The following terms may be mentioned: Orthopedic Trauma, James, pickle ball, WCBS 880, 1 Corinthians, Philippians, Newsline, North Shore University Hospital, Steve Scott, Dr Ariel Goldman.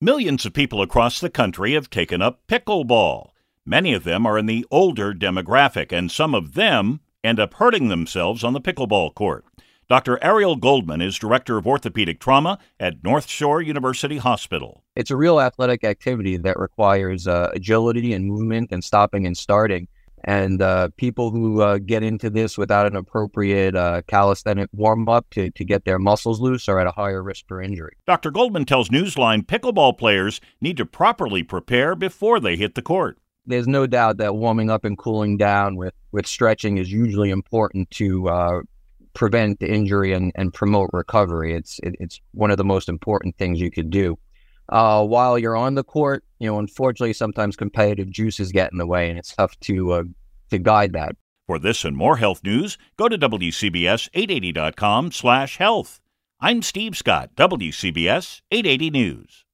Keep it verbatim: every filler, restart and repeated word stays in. Millions of people across the country have taken up pickleball. Many of them are in the older demographic, and some of them end up hurting themselves on the pickleball court. Doctor Ariel Goldman is Director of Orthopedic Trauma at North Shore University Hospital. It's a real athletic activity that requires uh, agility and movement and stopping and starting. And uh, people who uh, get into this without an appropriate uh, calisthenic warm-up to, to get their muscles loose are at a higher risk for injury. Doctor Goldman tells Newsline pickleball players need to properly prepare before they hit the court. There's no doubt that warming up and cooling down with, with stretching is hugely important to uh, prevent injury and, and promote recovery. It's, it, it's one of the most important things you could do. Uh, while you're on the court, you know, unfortunately, sometimes competitive juices get in the way, and it's tough to uh, to guide that. For this and more health news, go to W C B S eight eighty dot com slash health. I'm Steve Scott, W C B S eight eighty News.